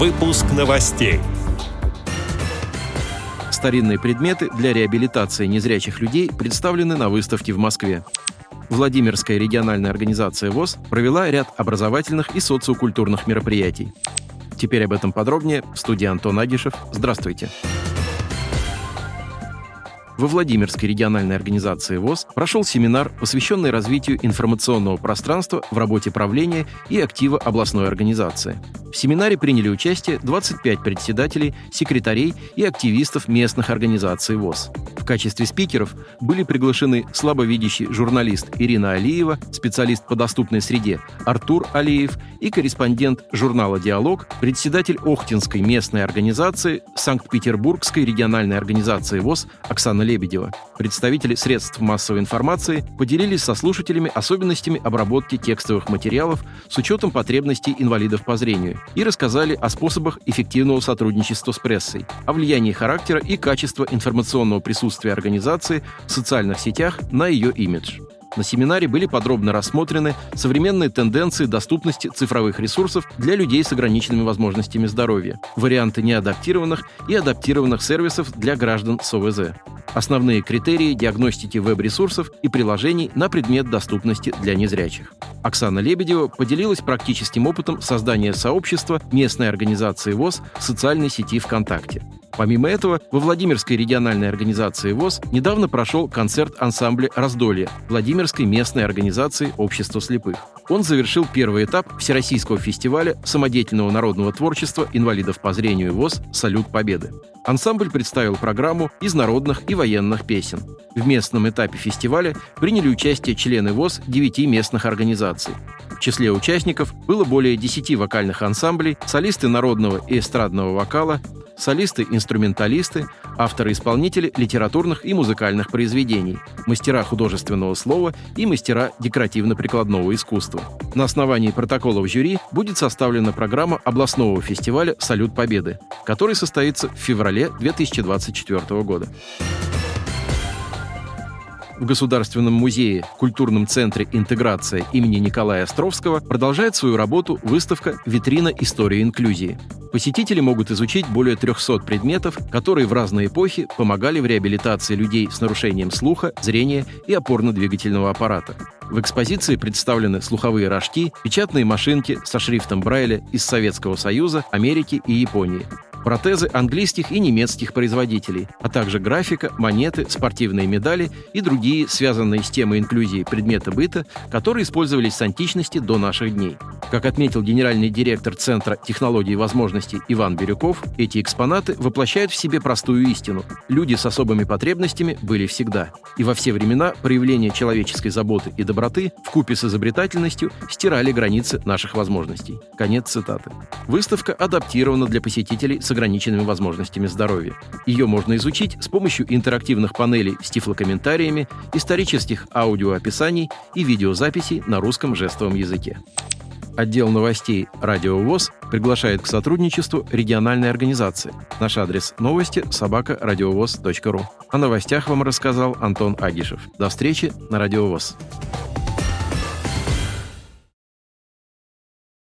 Выпуск новостей. Старинные предметы для реабилитации незрячих людей представлены на выставке в Москве. Владимирская региональная организация ВОС провела ряд образовательных и социокультурных мероприятий. Теперь об этом подробнее в студии Антон Агишев. Здравствуйте. Во Владимирской региональной организации ВОС прошел семинар, посвященный развитию информационного пространства в работе правления и актива областной организации. В семинаре приняли участие 25 председателей, секретарей и активистов местных организаций ВОС. В качестве спикеров были приглашены слабовидящий журналист Ирина Алиева, специалист по доступной среде Артур Алиев и корреспондент журнала «Диалог», председатель Охтинской местной организации, Санкт-Петербургской региональной организации ВОС Оксана Лебедева. Представители средств массовой информации поделились со слушателями особенностями обработки текстовых материалов с учетом потребностей инвалидов по зрению и рассказали о способах эффективного сотрудничества с прессой, о влиянии характера и качества информационного присутствия организации в социальных сетях на ее имидж. На семинаре были подробно рассмотрены современные тенденции доступности цифровых ресурсов для людей с ограниченными возможностями здоровья, варианты неадаптированных и адаптированных сервисов для граждан с ОВЗ, основные критерии диагностики веб-ресурсов и приложений на предмет доступности для незрячих. Оксана Лебедева поделилась практическим опытом создания сообщества местной организации ВОС в социальной сети ВКонтакте. Помимо этого, во Владимирской региональной организации ВОС недавно прошел концерт ансамбля «Раздолье» Владимирской местной организации «Общество слепых». Он завершил первый этап Всероссийского фестиваля самодеятельного народного творчества инвалидов по зрению ВОС «Салют Победы». Ансамбль представил программу из народных и военных песен. В местном этапе фестиваля приняли участие члены ВОС 9 местных организаций. В числе участников было более 10 вокальных ансамблей, солисты народного и эстрадного вокала, солисты-инструменталисты, авторы-исполнители литературных и музыкальных произведений, мастера художественного слова и мастера декоративно-прикладного искусства. На основании протоколов жюри будет составлена программа областного фестиваля «Салют Победы», который состоится в феврале 2024 года. В Государственном музее, культурном центре «Интеграция» имени Николая Островского продолжает свою работу выставка «Витрина истории инклюзии». Посетители могут изучить более 300 предметов, которые в разные эпохи помогали в реабилитации людей с нарушением слуха, зрения и опорно-двигательного аппарата. В экспозиции представлены слуховые рожки, печатные машинки со шрифтом Брайля из Советского Союза, Америки и Японии, протезы английских и немецких производителей, а также графика, монеты, спортивные медали и другие, связанные с темой инклюзии предметы быта, которые использовались с античности до наших дней. Как отметил генеральный директор Центра технологий и возможностей Иван Бирюков, эти экспонаты воплощают в себе простую истину. Люди с особыми потребностями были всегда. И во все времена проявление человеческой заботы и доброты вкупе с изобретательностью стирали границы наших возможностей. Конец цитаты. Выставка адаптирована для посетителей с ограниченными возможностями здоровья. Ее можно изучить с помощью интерактивных панелей с тифлокомментариями, исторических аудиоописаний и видеозаписей на русском жестовом языке. Отдел новостей «Радио ВОС» приглашает к сотрудничеству региональной организации. Наш адрес новости – @радиовос.ру. О новостях вам рассказал Антон Агишев. До встречи на «Радио ВОС».